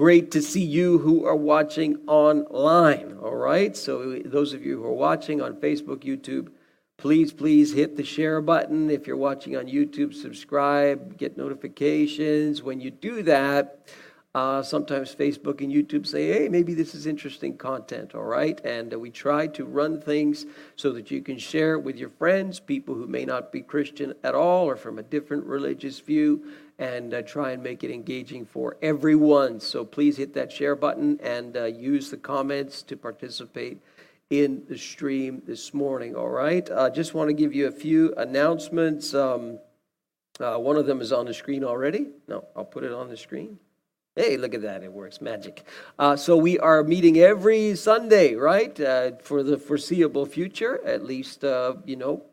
Great to see you who are watching online, all right? So those of you who are watching on Facebook, YouTube, please hit the share button. If you're watching on YouTube, subscribe, get notifications. When you do that, sometimes Facebook and YouTube say, hey, maybe this is interesting content, all right? And we try to run things so that you can share it with your friends, people who may not be Christian at all or from a different religious view, and try and make it engaging for everyone. So please hit that share button and use the comments to participate in the stream this morning, all right? I just want to give you a few announcements. One of them is on the screen already. No, I'll put it on the screen. Hey, look at that. It works. Magic. So we are meeting every Sunday, right, for the foreseeable future, at least,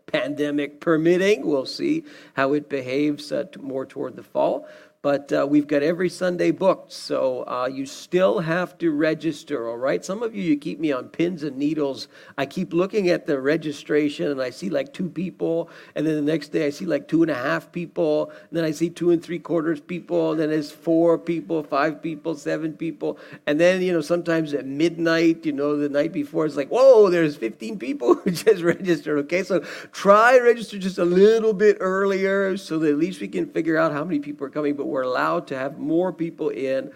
pandemic permitting. We'll see how it behaves more toward the fall. But we've got every Sunday booked, so you still have to register, all right? Some of you keep me on pins and needles. I keep looking at the registration, and I see like 2 people, and then the next day I see like 2.5 people, and then I see 2 3/4 people, and then it's 4 people, 5 people, 7 people, and then, sometimes at midnight, the night before, it's like, whoa, there's 15 people who just registered, okay? So try register just a little bit earlier so that at least we can figure out how many people are coming, but we're allowed to have more people in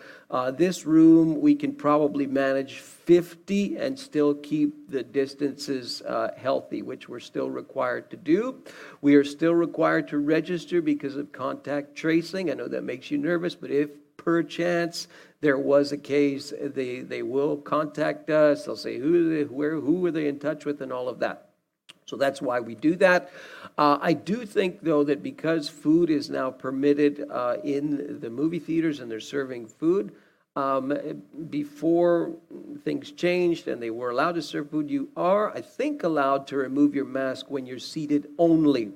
this room. We can probably manage 50 and still keep the distances healthy, which we're still required to do. We are still required to register because of contact tracing. I know that makes you nervous, but if perchance there was a case, they will contact us. They'll say who are they in touch with and all of that. So that's why we do that. I do think, though, that because food is now permitted in the movie theaters and they're serving food, before things changed and they were allowed to serve food, you are, I think, allowed to remove your mask when you're seated only.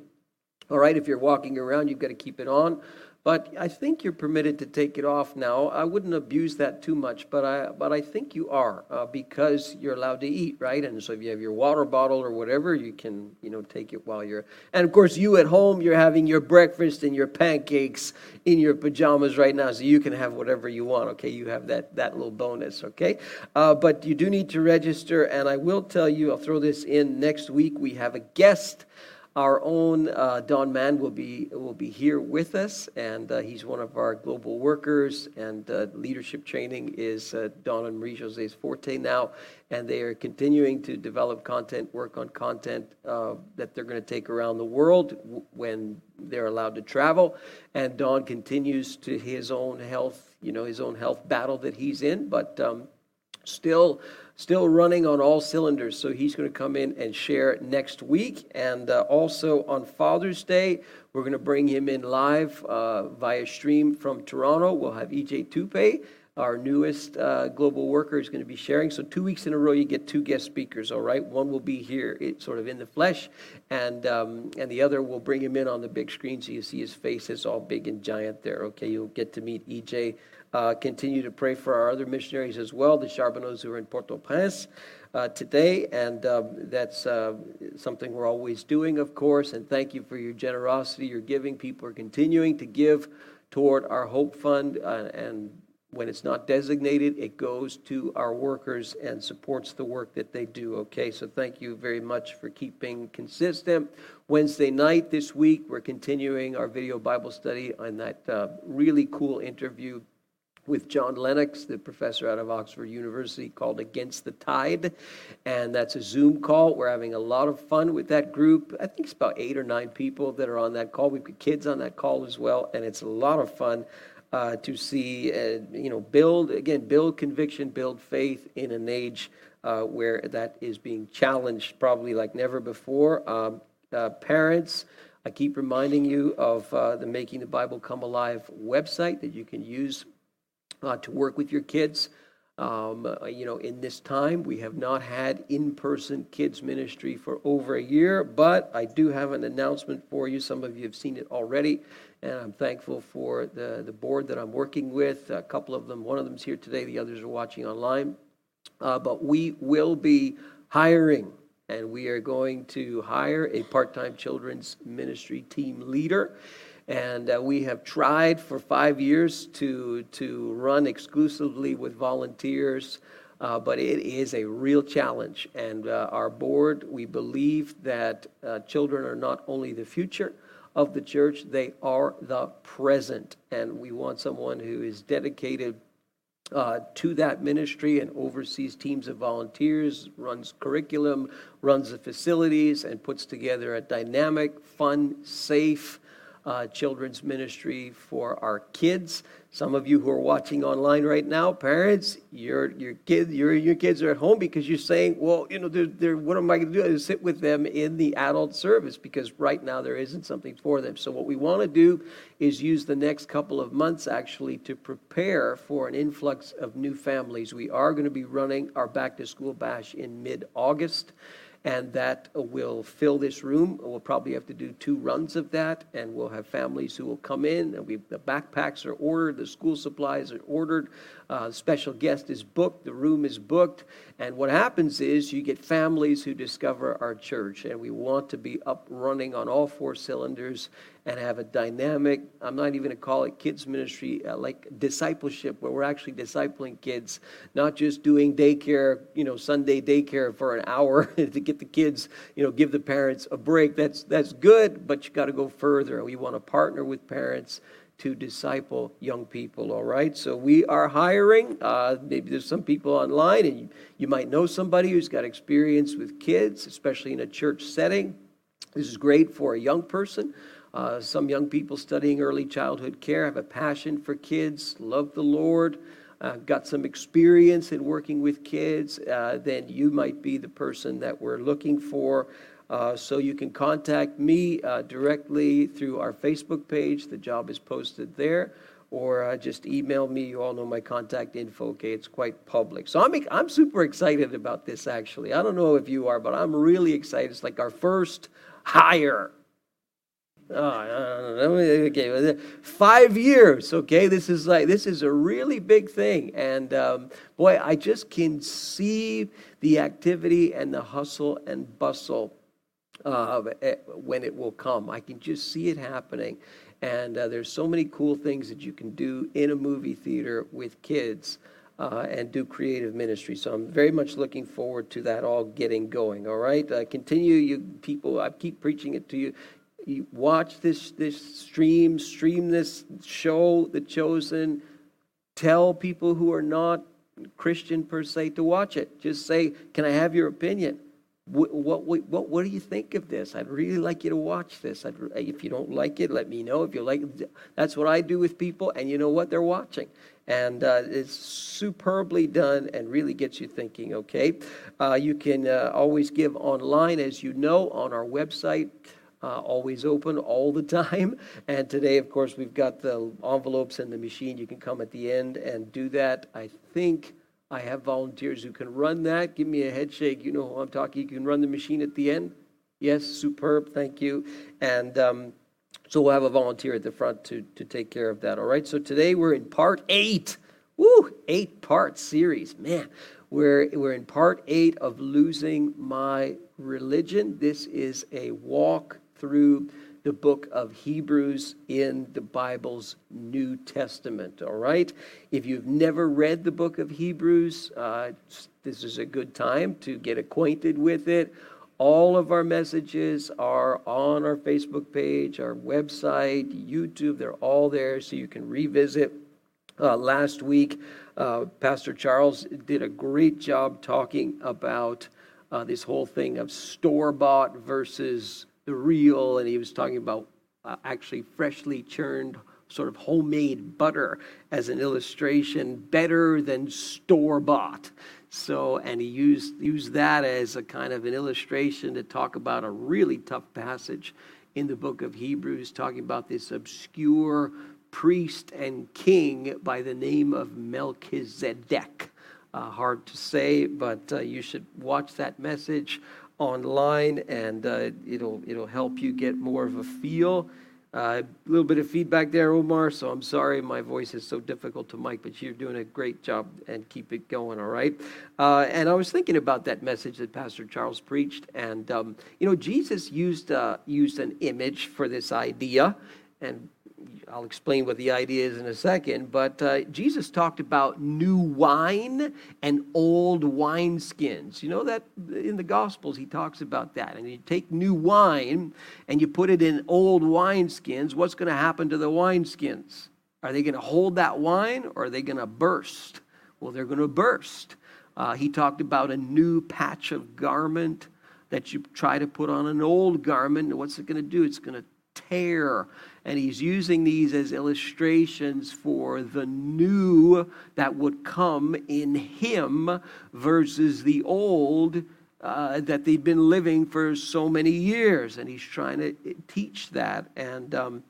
All right, if you're walking around, you've got to keep it on. But I think you're permitted to take it off now. I wouldn't abuse that too much, but I think you are because you're allowed to eat, right? And so if you have your water bottle or whatever, you can, take it while you're... And of course, you at home, you're having your breakfast and your pancakes in your pajamas right now, so you can have whatever you want, okay? You have that little bonus, okay? But you do need to register, and I will tell you, I'll throw this in next week, we have a guest. Our own Don Mann will be here with us, and he's one of our global workers, and leadership training is Don and Marie-José's forte now, and they are continuing to develop content, work on content that they're going to take around the world when they're allowed to travel, and Don continues to his own health battle that he's in, but still running on all cylinders, so he's going to come in and share next week. And also on Father's Day, we're going to bring him in live via stream from Toronto. We'll have EJ Toupe, our newest global worker, is going to be sharing. So 2 weeks in a row, you get 2 guest speakers, all right? One will be here, sort of in the flesh, and the other will bring him in on the big screen so you see his face. It's all big and giant there, okay? You'll get to meet EJ. Continue to pray for our other missionaries as well, the Charbonneaux who are in Port-au-Prince today, and that's something we're always doing, of course, and thank you for your generosity, your giving. People are continuing to give toward our Hope Fund, and when it's not designated, it goes to our workers and supports the work that they do, okay? So thank you very much for keeping consistent. Wednesday night this week, we're continuing our video Bible study on that really cool interview with John Lennox, the professor out of Oxford University, called Against the Tide. And that's a Zoom call. We're having a lot of fun with that group. I think it's about 8 or 9 people that are on that call. We've got kids on that call as well. And it's a lot of fun to see, build conviction, build faith in an age where that is being challenged probably like never before. Parents, I keep reminding you of the Making the Bible Come Alive website that you can use to work with your kids. In this time, we have not had in-person kids ministry for over a year, but I do have an announcement for you. Some of you have seen it already, and I'm thankful for the board that I'm working with. A couple of them, one of them's here today, the others are watching online. But we will be hiring, and we are going to hire a part-time children's ministry team leader. And we have tried for 5 years to run exclusively with volunteers, but it is a real challenge. And our board, we believe that children are not only the future of the church, they are the present. And we want someone who is dedicated to that ministry and oversees teams of volunteers, runs curriculum, runs the facilities, and puts together a dynamic, fun, safe children's ministry for our kids. Some of you who are watching online right now, parents, your kids are at home because you're saying, well, you know, they're what am I going to do? I sit with them in the adult service because right now there isn't something for them. So what we want to do is use the next couple of months actually to prepare for an influx of new families. We are going to be running our back-to-school bash in mid-August. And that will fill this room. We'll probably have to do 2 runs of that, and we'll have families who will come in, and the backpacks are ordered, the school supplies are ordered, special guest is booked, the room is booked, and what happens is you get families who discover our church, and we want to be up running on all 4 cylinders and have a dynamic, I'm not even going to call it kids ministry, like discipleship, where we're actually discipling kids, not just doing daycare, you know, Sunday daycare for an hour to get the kids, you know, give the parents a break. That's good, but you got to go further. We want to partner with parents to disciple young people, all right? So we are hiring. Maybe there's some people online, and you might know somebody who's got experience with kids, especially in a church setting. This is great for a young person. Some young people studying early childhood care have a passion for kids, love the Lord, got some experience in working with kids, then you might be the person that we're looking for. So you can contact me directly through our Facebook page. The job is posted there. Or just email me. You all know my contact info, okay? It's quite public. So I'm super excited about this, actually. I don't know if you are, but I'm really excited. It's like our first hire. Okay, 5 years, okay? This is a really big thing. And boy, I just can see the activity and the hustle and bustle when it will come. I can just see it happening. And there's so many cool things that you can do in a movie theater with kids and do creative ministry. So I'm very much looking forward to that all getting going, all right? Continue, you people. I keep preaching it to you. You watch this stream this show, The Chosen. Tell people who are not Christian per se to watch it. Just say, can I have your opinion? What do you think of this? I'd really like you to watch this. If you don't like it, let me know. If you like it, that's what I do with people. And you know what? They're watching. And it's superbly done and really gets you thinking, okay? You can always give online, as you know, on our website. Always open all the time. And today, of course, we've got the envelopes and the machine. You can come at the end and do that. I think I have volunteers who can run that. Give me a head shake. You know who I'm talking. You can run the machine at the end. Yes, superb. Thank you. And so we'll have a volunteer at the front to take care of that. All right. So today we're in part 8. Woo! 8-part series. Man, we're in part 8 of Losing My Religion. This is a walk through the book of Hebrews in the Bible's New Testament, all right? If you've never read the book of Hebrews, this is a good time to get acquainted with it. All of our messages are on our Facebook page, our website, YouTube. They're all there, so you can revisit. Last week, Pastor Charles did a great job talking about this whole thing of store-bought versus the real, and he was talking about actually freshly churned sort of homemade butter as an illustration, better than store-bought. So, and he used that as a kind of an illustration to talk about a really tough passage in the book of Hebrews, talking about this obscure priest and king by the name of Melchizedek. Hard to say, but you should watch that message online, and it'll help you get more of a feel. A little bit of feedback there, Omar, so I'm sorry my voice is so difficult to mic, but you're doing a great job, and keep it going, all right? And I was thinking about that message that Pastor Charles preached, and Jesus used an image for this idea, and I'll explain what the idea is in a second, but Jesus talked about new wine and old wineskins. You know that in the Gospels, he talks about that. And you take new wine and you put it in old wineskins, what's going to happen to the wineskins? Are they going to hold that wine or are they going to burst? Well, they're going to burst. He talked about a new patch of garment that you try to put on an old garment. And what's it going to do? It's going to tear. And he's using these as illustrations for the new that would come in him versus the old that they'd been living for so many years. And he's trying to teach that. And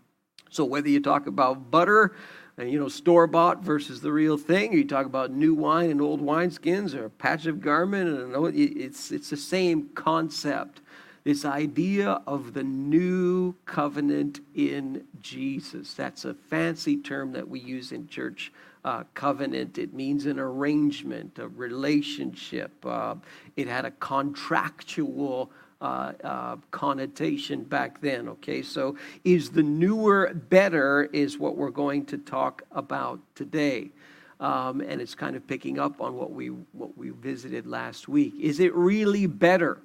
so whether you talk about butter, and, you know, store-bought versus the real thing, or you talk about new wine and old wineskins or a patch of garment, and it's the same concept. This idea of the new covenant in Jesus. That's a fancy term that we use in church, covenant. It means an arrangement, a relationship. It had a contractual connotation back then, okay? So is the newer better is what we're going to talk about today. And it's kind of picking up on what we visited last week. Is it really better?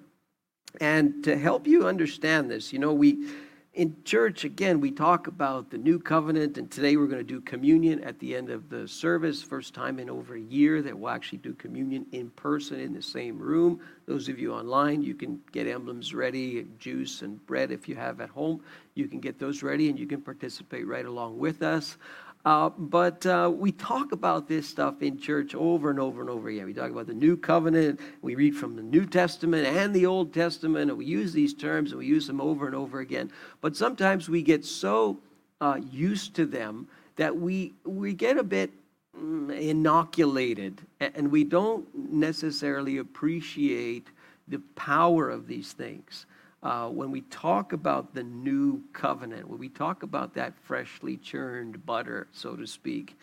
And to help you understand this, you know, we in church, again, we talk about the new covenant, and today we're going to do communion at the end of the service. First time in over a year that we'll actually do communion in person in the same room. Those of you online, you can get emblems ready, juice and bread if you have at home. You can get those ready, and you can participate right along with us. But we talk about this stuff in church over and over and over again. We talk about the New Covenant. We read from the New Testament and the Old Testament, and we use these terms, and we use them over and over again. But sometimes we get so used to them that we get a bit inoculated, and we don't necessarily appreciate the power of these things. When we talk about the new covenant, when we talk about that freshly churned butter, so to speak,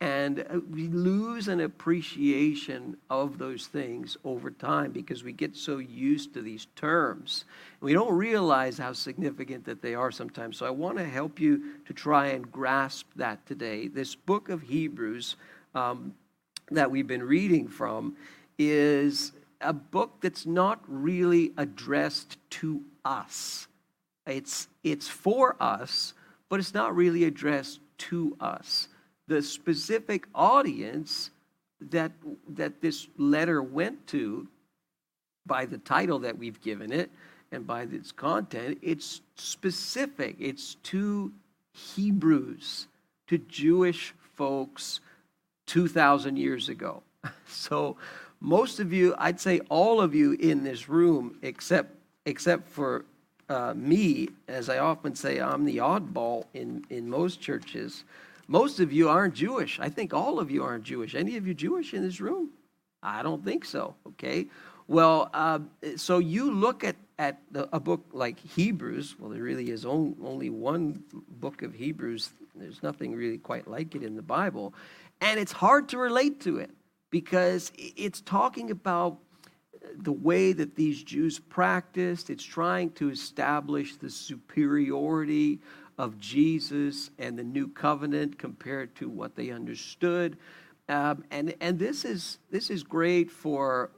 and we lose an appreciation of those things over time because we get so used to these terms. We don't realize how significant that they are sometimes. So I want to help you to try and grasp that today. This book of Hebrews that we've been reading from is a book that's not really addressed to us. It's for us, but it's not really addressed to us. The specific audience that this letter went to, by the title that we've given it and by its content, it's specific. It's to Hebrews, to Jewish folks 2,000 years ago. So most of you, I'd say all of you in this room, except for me, as I often say, I'm the oddball in most churches. Most of you aren't Jewish. I think all of you aren't Jewish. Any of you Jewish in this room? I don't think so, okay? Well, so you look at a book like Hebrews. Well, there really is only one book of Hebrews. There's nothing really quite like it in the Bible. And it's hard to relate to it, because it's talking about the way that these Jews practiced. It's trying to establish the superiority of Jesus and the new covenant compared to what they understood. And this is great for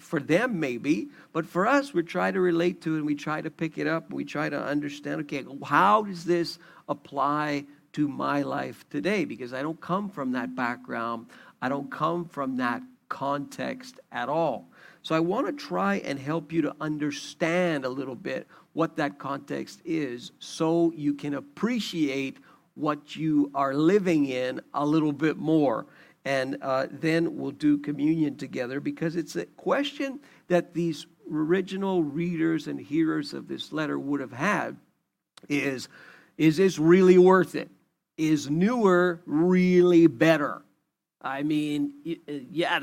them maybe, but for us, we try to relate to it and we try to pick it up. And we try to understand, okay, how does this apply to my life today? Because I don't come from that background. I don't come from that context at all. So I want to try and help you to understand a little bit what that context is so you can appreciate what you are living in a little bit more. And then we'll do communion together, because it's a question that these original readers and hearers of this letter would have had is this really worth it? Is newer really better? I mean, yeah,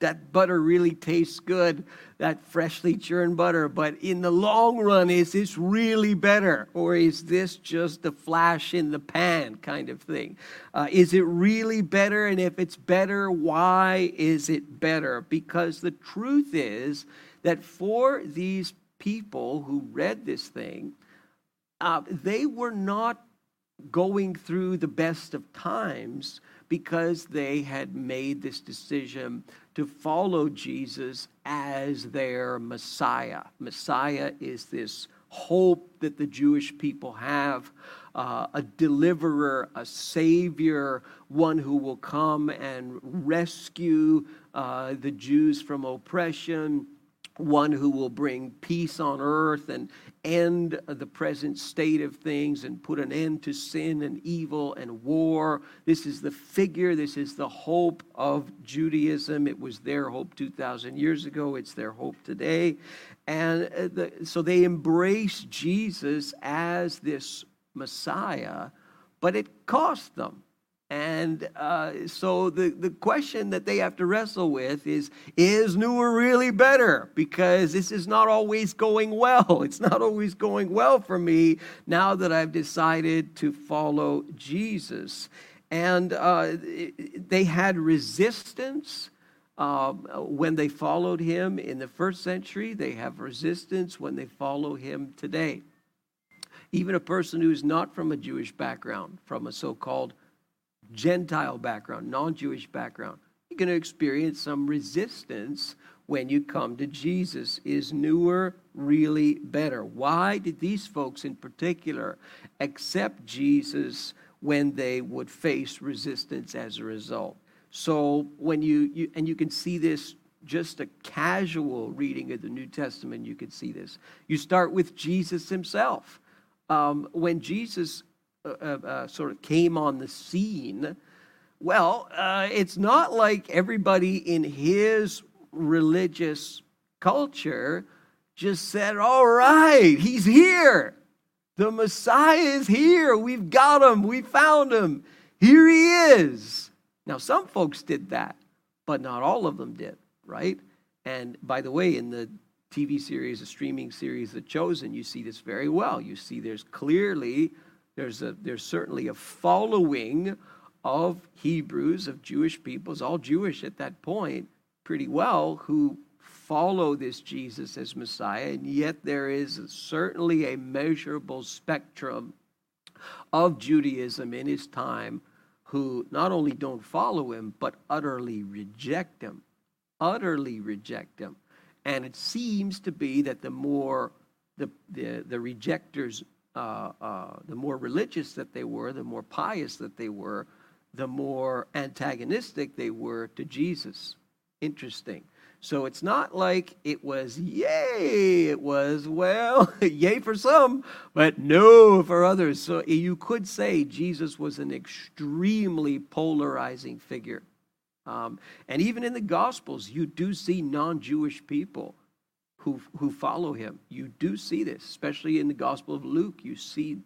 that butter really tastes good, that freshly churned butter, but in the long run, is this really better? Or is this just a flash in the pan kind of thing? Is it really better? And if it's better, why is it better? Because the truth is that for these people who read this thing, they were not going through the best of times because they had made this decision to follow Jesus as their Messiah. Messiah is this hope that the Jewish people have, a deliverer, a savior, one who will come and rescue the Jews from oppression, one who will bring peace on earth and end the present state of things and put an end to sin and evil and war. This is the figure, this is the hope of Judaism. It was their hope 2,000 years ago. It's their hope today. And so they embrace Jesus as this Messiah, but it cost them. And so the question that they have to wrestle with is newer really better? Because this is not always going well. It's not always going well for me now that I've decided to follow Jesus. And they had resistance when they followed him in the first century. They have resistance when they follow him today. Even a person who's not from a Jewish background, from a so-called Gentile background, non-Jewish background, you're going to experience some resistance when you come to Jesus. Is newer really better? Why did these folks in particular accept Jesus when they would face resistance as a result? So when you and you can see this, just a casual reading of the New Testament, you can see this. You start with Jesus himself. When Jesus sort of came on the scene, it's not like everybody in his religious culture just said, all right, he's here. The Messiah is here. We've got him. We found him. Here he is. Now, some folks did that, but not all of them did, right? And by the way, in the TV series, the streaming series, The Chosen, you see this very well. You see there's certainly a following of Hebrews, of Jewish people, it's all Jewish at that point, pretty well, who follow this Jesus as Messiah, and yet there is certainly a measurable spectrum of Judaism in his time who not only don't follow him, but utterly reject him. And it seems to be that the more the rejectors, the more religious that they were, the more pious that they were, the more antagonistic they were to Jesus. Interesting. So it's not like it was, yay, it was, well, yay for some, but no for others. So you could say Jesus was an extremely polarizing figure. And even in the Gospels, you do see non-Jewish people who follow him. You do see this, especially in the Gospel of Luke. You see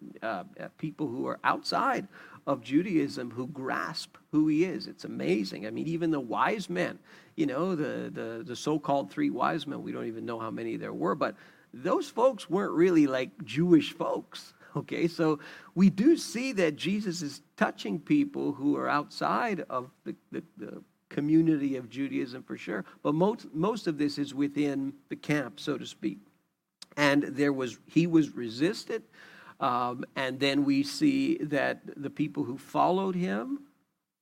people who are outside of Judaism who grasp who he is. It's amazing. I mean, even the wise men, you know, the so-called three wise men, we don't even know how many there were, but those folks weren't really like Jewish folks, okay? So we do see that Jesus is touching people who are outside of the community of Judaism for sure, but most of this is within the camp, so to speak. And he was resisted, and then we see that the people who followed him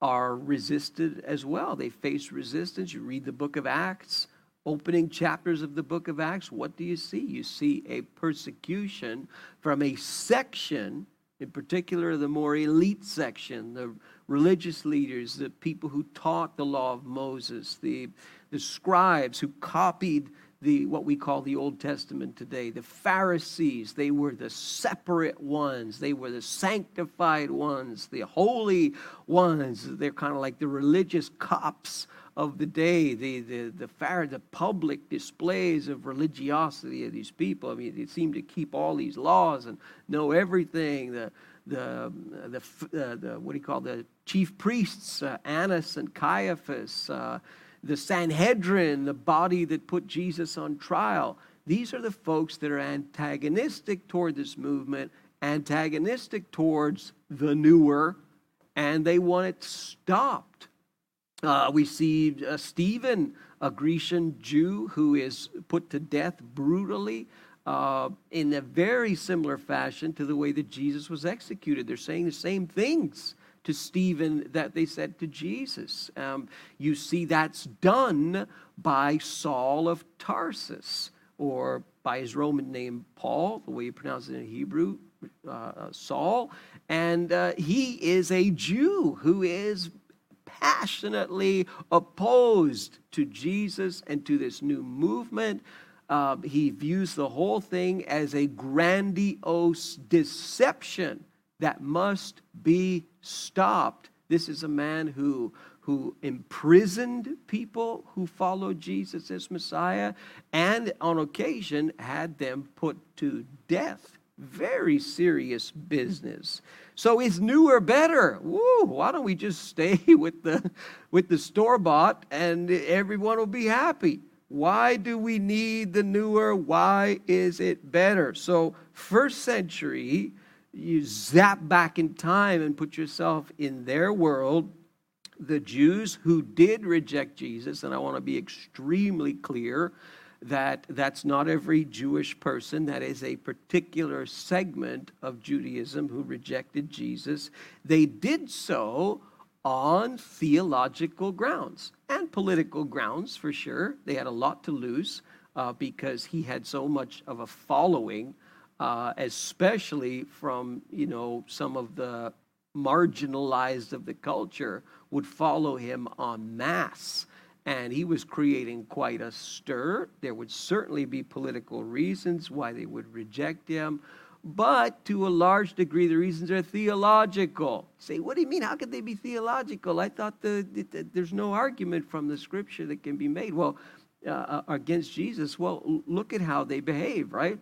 are resisted as well. They face resistance. You read the book of Acts, opening chapters of the book of Acts, what do you see? You see a persecution from a section, in particular the more elite section, the religious leaders, the people who taught the law of Moses, the scribes who copied what we call the Old Testament today, the Pharisees. They were the separate ones. They were the sanctified ones, the holy ones. They're kind of like the religious cops of the day, the public displays of religiosity of these people. I mean, they seem to keep all these laws and know everything. The chief priests, Annas and Caiaphas, the Sanhedrin, the body that put Jesus on trial. These are the folks that are antagonistic toward this movement, antagonistic towards the newer, and they want it stopped. We see Stephen, a Grecian Jew who is put to death brutally in a very similar fashion to the way that Jesus was executed. They're saying the same things to Stephen that they said to Jesus. You see, that's done by Saul of Tarsus, or by his Roman name, Paul, the way you pronounce it in Hebrew, Saul. And he is a Jew who is passionately opposed to Jesus and to this new movement. He views the whole thing as a grandiose deception that must be stopped. This is a man who imprisoned people who followed Jesus as Messiah, and on occasion had them put to death. Very serious business. So is newer better? Woo, why don't we just stay with the store-bought and everyone will be happy? Why do we need the newer? Why is it better? So first century, you zap back in time and put yourself in their world. The Jews who did reject Jesus, and I want to be extremely clear that that's not every Jewish person. That is a particular segment of Judaism who rejected Jesus. They did so on theological grounds and political grounds, for sure. They had a lot to lose because he had so much of a following, especially from, some of the marginalized of the culture would follow him en masse. And he was creating quite a stir. There would certainly be political reasons why they would reject him. But to a large degree, the reasons are theological. You say, what do you mean? How could they be theological? I thought there's no argument from the scripture that can be made. Well, against Jesus, look at how they behave, right?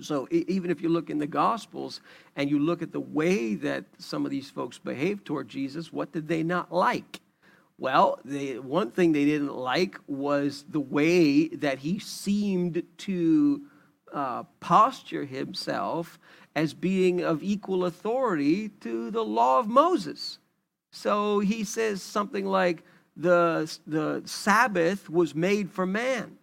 So even if you look in the Gospels and you look at the way that some of these folks behaved toward Jesus, what did they not like? Well, one thing they didn't like was the way that he seemed to posture himself as being of equal authority to the law of Moses. So he says something like, the Sabbath was made for man.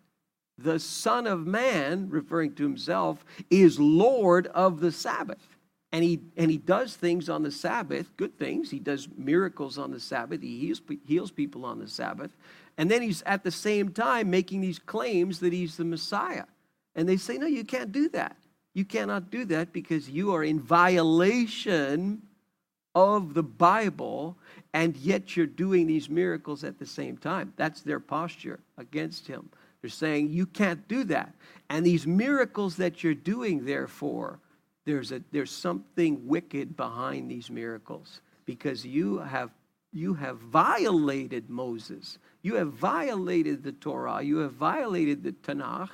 The Son of Man, referring to himself, is Lord of the Sabbath. And he does things on the Sabbath, good things. He does miracles on the Sabbath. He heals people on the Sabbath. And then he's at the same time making these claims that he's the Messiah. And they say, no, you can't do that. You cannot do that because you are in violation of the Bible, and yet you're doing these miracles at the same time. That's their posture against him. They're saying, you can't do that. And these miracles that you're doing, therefore, there's something wicked behind these miracles, because you have violated Moses. You have violated the Torah. You have violated the Tanakh.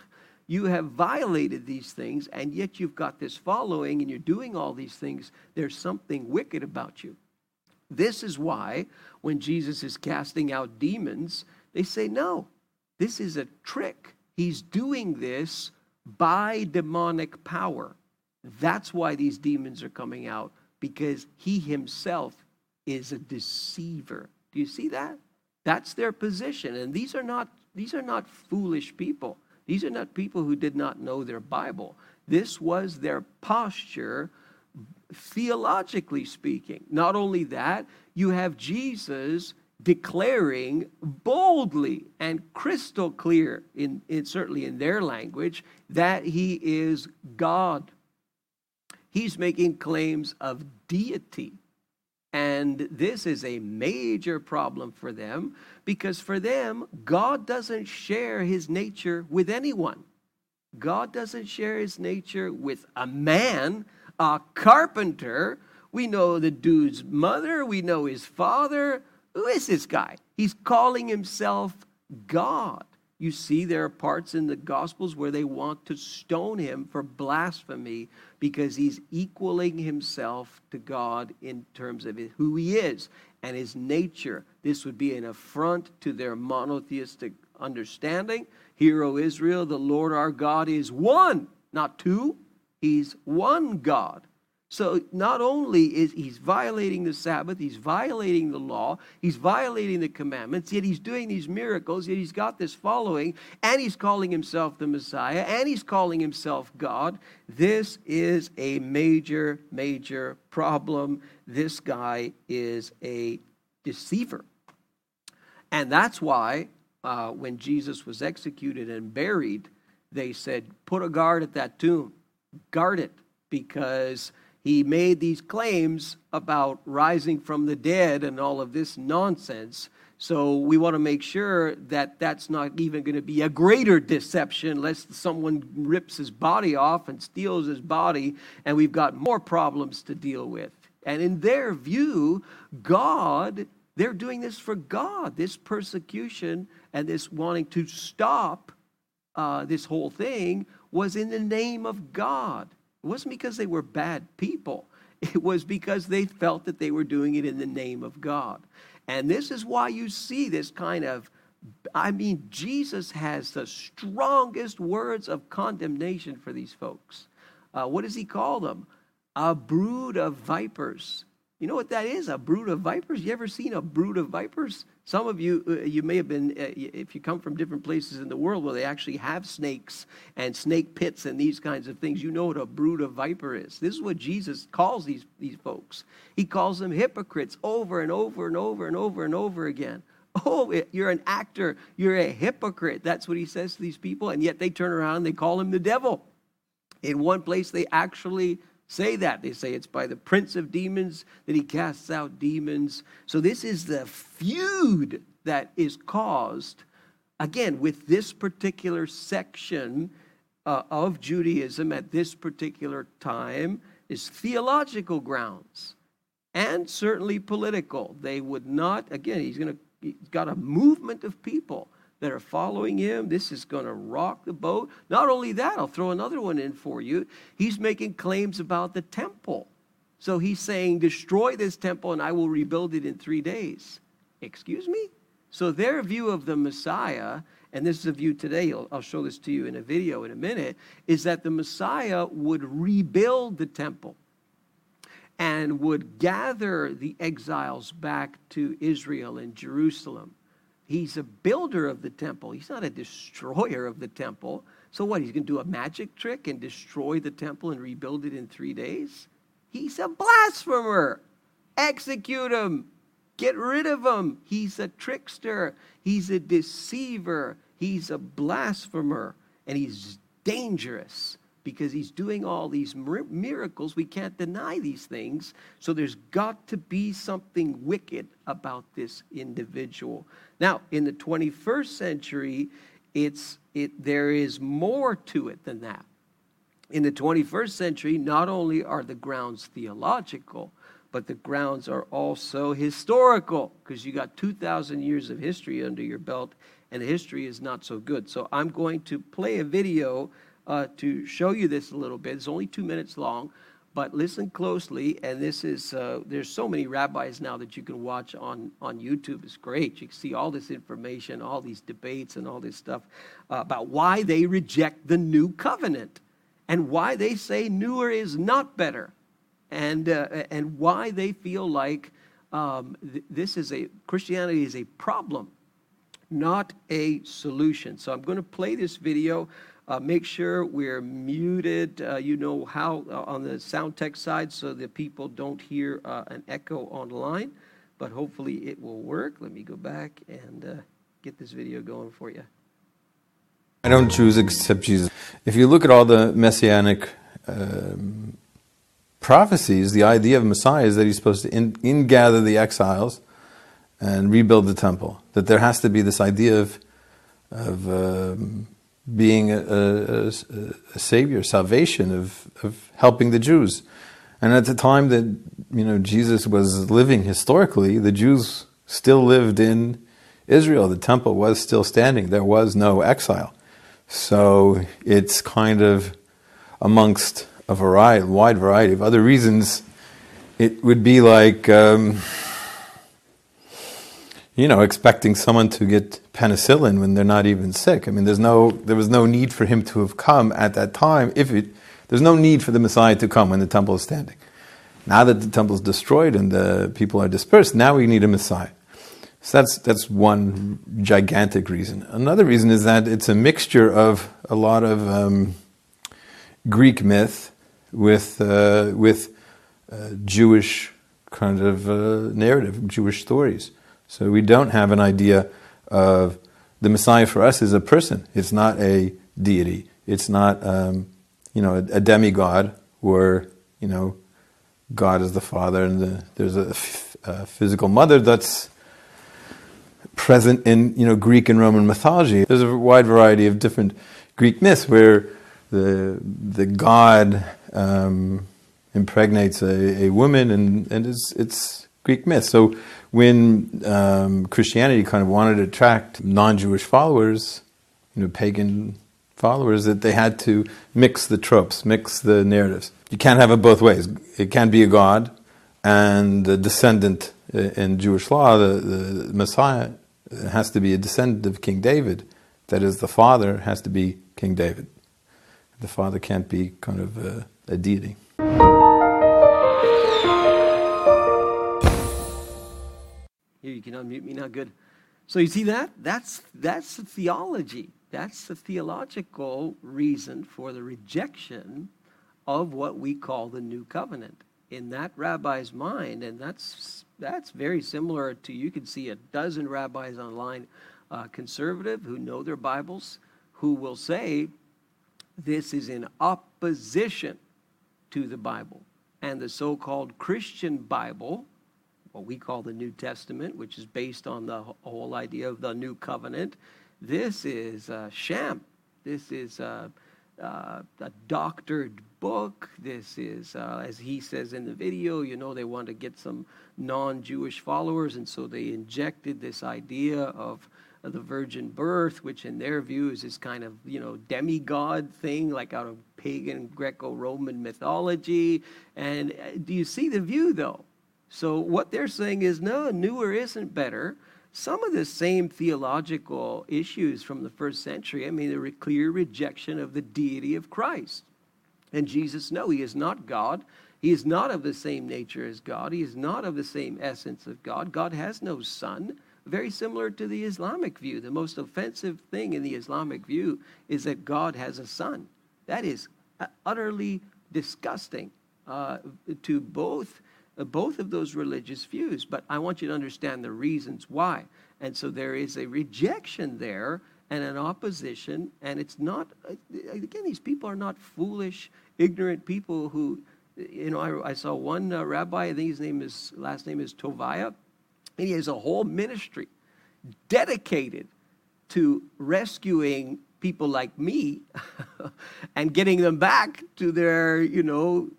You have violated these things, and yet you've got this following, and you're doing all these things. There's something wicked about you. This is why when Jesus is casting out demons, they say, no. This is a trick. He's doing this by demonic power. That's why these demons are coming out, because he himself is a deceiver. Do you see that? That's their position. And these are not foolish people. These are not people who did not know their Bible. This was their posture, theologically speaking. Not only that, you have Jesus declaring boldly and crystal clear, certainly in their language, that he is God. He's making claims of deity. And this is a major problem for them, because for them, God doesn't share his nature with anyone. God doesn't share his nature with a man, a carpenter. We know the dude's mother. We know his father. Who is this guy? He's calling himself God. You see, there are parts in the Gospels where they want to stone him for blasphemy because he's equaling himself to God in terms of who he is and his nature. This would be an affront to their monotheistic understanding. Hear, O Israel, the Lord our God is one, not two. He's one God. So not only is he violating the Sabbath, he's violating the law, he's violating the commandments, yet he's doing these miracles, yet he's got this following, and he's calling himself the Messiah, and he's calling himself God. This is a major, major problem. This guy is a deceiver. And that's why when Jesus was executed and buried, they said, put a guard at that tomb, guard it, because he made these claims about rising from the dead and all of this nonsense. So we want to make sure that that's not even going to be a greater deception, lest someone rips his body off and steals his body, and we've got more problems to deal with. And in their view, God, they're doing this for God, this persecution and this wanting to stop this whole thing was in the name of God. It wasn't because they were bad people. It was because they felt that they were doing it in the name of God. And this is why you see this kind of, Jesus has the strongest words of condemnation for these folks. What does he call them? A brood of vipers. You know what that is? A brood of vipers. You ever seen a brood of vipers? Some of you, you may have been, if you come from different places in the world where they actually have snakes and snake pits and these kinds of things, you know what a brood of viper is. This is what Jesus calls these folks. He calls them hypocrites over and over and over and over and over again. Oh, you're an actor. You're a hypocrite. That's what he says to these people. And yet they turn around and they call him the devil. In one place, they actually say that. They say it's by the prince of demons that he casts out demons. So this is the feud that is caused, again, with this particular section of Judaism at this particular time is theological grounds and certainly political. They would not, again, he's got a movement of people that are following him. This is going to rock the boat. Not only that, I'll throw another one in for you. He's making claims about the temple. So he's saying, destroy this temple and I will rebuild it in 3 days. Excuse me? So their view of the Messiah, and this is a view today, I'll show this to you in a video in a minute, is that the Messiah would rebuild the temple and would gather the exiles back to Israel and Jerusalem. He's a builder of the temple. He's not a destroyer of the temple. So what, he's going to do a magic trick and destroy the temple and rebuild it in 3 days? He's a blasphemer. Execute him. Get rid of him. He's a trickster. He's a deceiver. He's a blasphemer. And he's dangerous because he's doing all these miracles. We can't deny these things. So there's got to be something wicked about this individual. Now, in the 21st century, there is more to it than that. In the 21st century, not only are the grounds theological, but the grounds are also historical, because you got 2,000 years of history under your belt, and the history is not so good. So I'm going to play a video to show you this a little bit. It's only 2 minutes long, but listen closely. And this is, there's so many rabbis now that you can watch on YouTube. It's great. You can see all this information, all these debates and all this stuff about why they reject the new covenant and why they say newer is not better, and why they feel like Christianity is a problem, not a solution. So I'm going to play this video. Make sure we're muted, on the sound tech side, so that people don't hear an echo online, but hopefully it will work. Let me go back and get this video going for you. I don't choose except Jesus. If you look at all the messianic prophecies, the idea of Messiah is that he's supposed to ingather the exiles and rebuild the temple, that there has to be this idea of being a savior, salvation, of helping the Jews. And at the time that Jesus was living historically, the Jews still lived in Israel. The temple was still standing. There was no exile. So it's kind of amongst wide variety of other reasons. It would be like, expecting someone to get penicillin when they're not even sick. I mean, there was no need for him to have come at that time. There's no need for the Messiah to come when the temple is standing. Now that the temple is destroyed and the people are dispersed, now we need a Messiah. So that's one gigantic reason. Another reason is that it's a mixture of a lot of Greek myth with Jewish kind of narrative, Jewish stories. So we don't have an idea of the Messiah for us is a person. It's not a deity. It's not a demigod or God is the Father and there's a physical mother that's present in Greek and Roman mythology. There's a wide variety of different Greek myths where the god impregnates a woman, and it's Greek myth. So when Christianity kind of wanted to attract non-Jewish followers, pagan followers, that they had to mix the tropes, mix the narratives. You can't have it both ways. It can't be a god and the descendant. In Jewish law, the Messiah has to be a descendant of King David. That is, the father has to be King David. The father can't be kind of a deity. Here, you can unmute me now. Good. So you see that? That's the theology. That's the theological reason for the rejection of what we call the New Covenant. In that rabbi's mind, and that's very similar to, you can see a dozen rabbis online, conservative, who know their Bibles, who will say this is in opposition to the Bible. And the so-called Christian Bible, what we call the New Testament, which is based on the whole idea of the New Covenant, this is a sham. This is a doctored book. This is, as he says in the video, they want to get some non-Jewish followers, and so they injected this idea of the virgin birth, which in their view is this kind of, demigod thing, like out of pagan Greco-Roman mythology. And do you see the view, though? So what they're saying is, no, newer isn't better. Some of the same theological issues from the first century, there were clear rejection of the deity of Christ. And Jesus, no, he is not God. He is not of the same nature as God. He is not of the same essence of God. God has no son. Very similar to the Islamic view. The most offensive thing in the Islamic view is that God has a son. That is utterly disgusting to both of those religious views. But I want you to understand the reasons why. And so there is a rejection there and an opposition, and it's not, again, these people are not foolish, ignorant people who, I saw one rabbi, I think his last name is Tovia, and he has a whole ministry dedicated to rescuing people like me and getting them back to their, in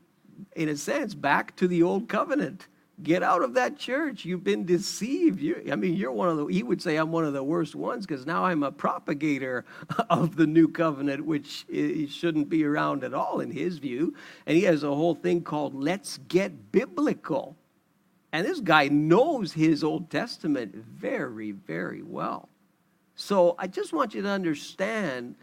a sense, back to the old covenant. Get out of that church. You've been deceived. You're one of the, he would say, I'm one of the worst ones, because now I'm a propagator of the new covenant, which shouldn't be around at all in his view. And he has a whole thing called Let's Get Biblical. And this guy knows his Old Testament very, very well. So I just want you to understand,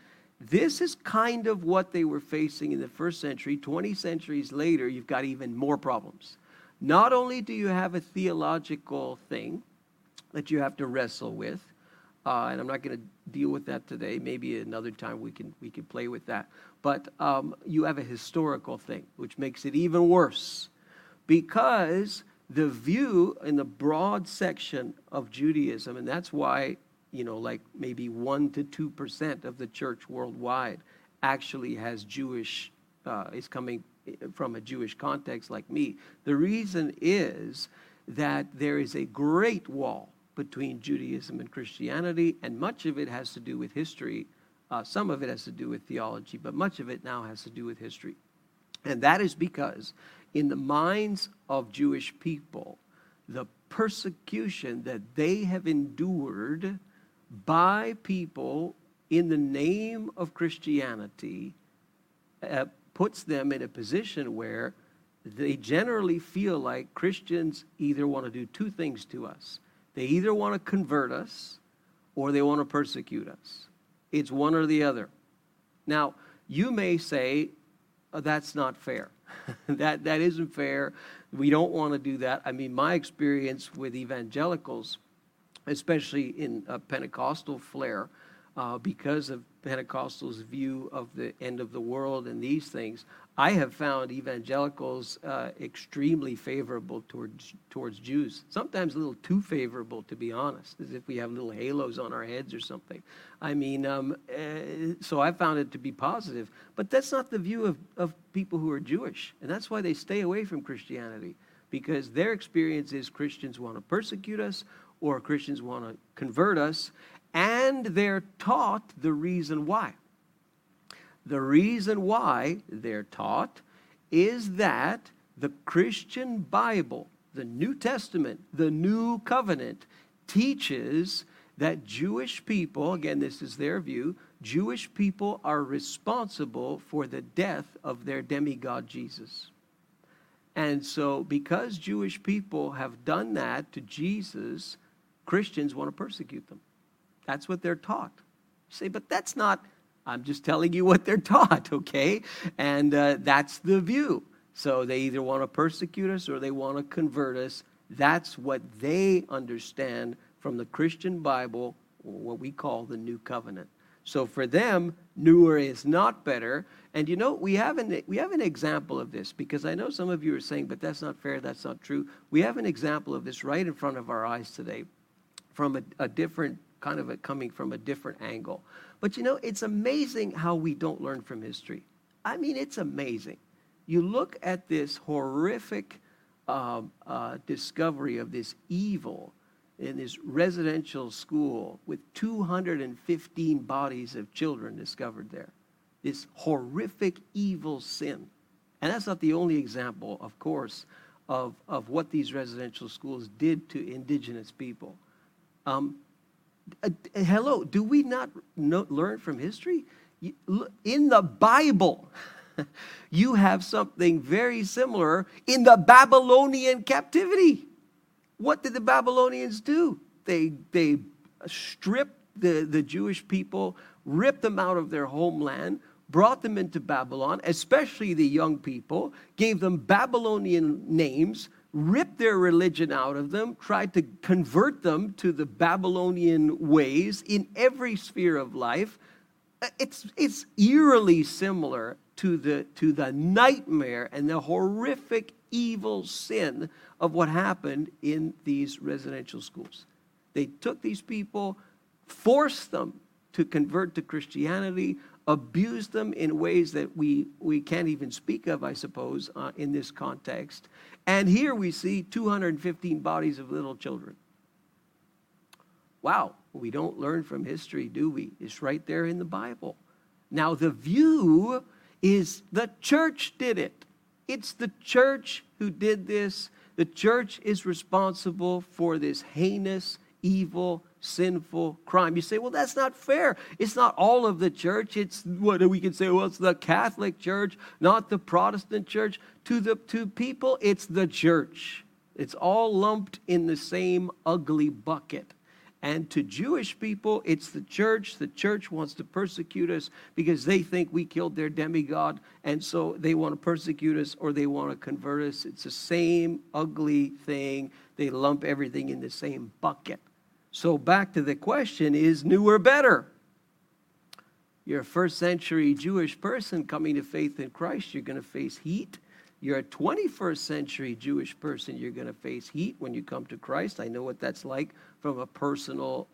this is kind of what they were facing in the first century. 20 centuries later, you've got even more problems. Not only do you have a theological thing that you have to wrestle with, and I'm not going to deal with that today. Maybe another time we can play with that. But you have a historical thing, which makes it even worse, because the view in the broad section of Judaism, and that's why maybe 1 to 2% of the church worldwide actually has Jewish is coming from a Jewish context like me. The reason is that there is a great wall between Judaism and Christianity, and much of it has to do with history. Some of it has to do with theology, but much of it now has to do with history. And that is because in the minds of Jewish people, the persecution that they have endured by people in the name of Christianity puts them in a position where they generally feel like Christians either want to do two things to us. They either want to convert us or they want to persecute us. It's one or the other. Now, you may say, that's not fair. That isn't fair. We don't want to do that. I mean, my experience with evangelicals, especially in a Pentecostal flair, because of Pentecostal's view of the end of the world and these things, I have found evangelicals extremely favorable towards Jews, sometimes a little too favorable, to be honest, as if we have little halos on our heads or something. I mean, so I found it to be positive. But that's not the view of people who are Jewish, and that's why they stay away from Christianity, because their experience is Christians want to persecute us or Christians want to convert us, and they're taught the reason why. The reason why they're taught is that the Christian Bible, the New Testament, the New Covenant, teaches that Jewish people, again, this is their view, Jewish people are responsible for the death of their demigod Jesus. And so because Jewish people have done that to Jesus, Christians want to persecute them. That's what they're taught. You say, but that's not... I'm just telling you what they're taught, okay? And that's the view. So they either want to persecute us or they want to convert us. That's what they understand from the Christian Bible, or what we call the New Covenant. So for them, newer is not better. And you know, we have an example of this, because I know some of you are saying, but that's not fair, that's not true. We have an example of this right in front of our eyes today from a different kind of coming from a different angle. But you know, it's amazing how we don't learn from history. I mean, it's amazing. You look at this horrific discovery of this evil in this residential school with 215 bodies of children discovered there. This horrific evil sin. And that's not the only example, of course, of what these residential schools did to indigenous people. Hello, do we not learn from history? In the Bible, you have something very similar in the Babylonian captivity. What did the Babylonians do? They stripped the Jewish people, ripped them out of their homeland, brought them into Babylon, especially the young people, gave them Babylonian names, ripped their religion out of them, tried to convert them to the Babylonian ways in every sphere of life. It's eerily similar to the nightmare and the horrific evil sin of what happened in these residential schools. They took these people, forced them to convert to Christianity, abused them in ways that we can't even speak of, I suppose, in this context. And here we see 215 bodies of little children. Wow, we don't learn from history, do we? It's right there in the Bible. Now, the view is the church did it. It's the church who did this. The church is responsible for this heinous, evil, sinful crime. You say, well, that's not fair. It's not all of the church. It's what we can say, well, it's the Catholic church, not the Protestant church. To people, it's the church. It's all lumped in the same ugly bucket. And to Jewish people, it's the church. The church wants to persecute us because they think we killed their demigod, and so they want to persecute us or they want to convert us. It's the same ugly thing. They lump everything in the same bucket. So back to the question, is new or better? You're a first century Jewish person coming to faith in Christ, you're going to face heat. You're a 21st century Jewish person, you're going to face heat when you come to Christ. I know what that's like from a personal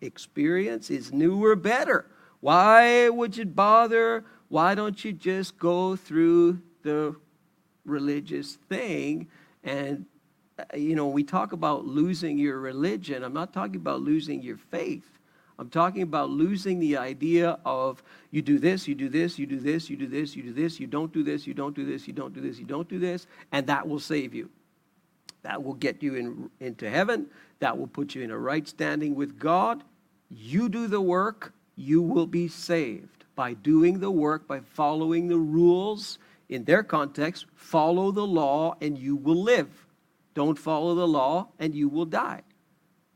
experience. Is new or better? Why would you bother? Why don't you just go through the religious thing? And you know, we talk about losing your religion. I'm not talking about losing your faith. I'm talking about losing the idea of you do this, you do this, you do this, you do this, you do this, you don't do this, you don't do this, you don't do this, you don't do this, and that will save you. That will get you into heaven. That will put you in a right standing with God. You do the work, you will be saved. By doing the work, by following the rules, in their context, follow the law and you will live. Don't follow the law and you will die.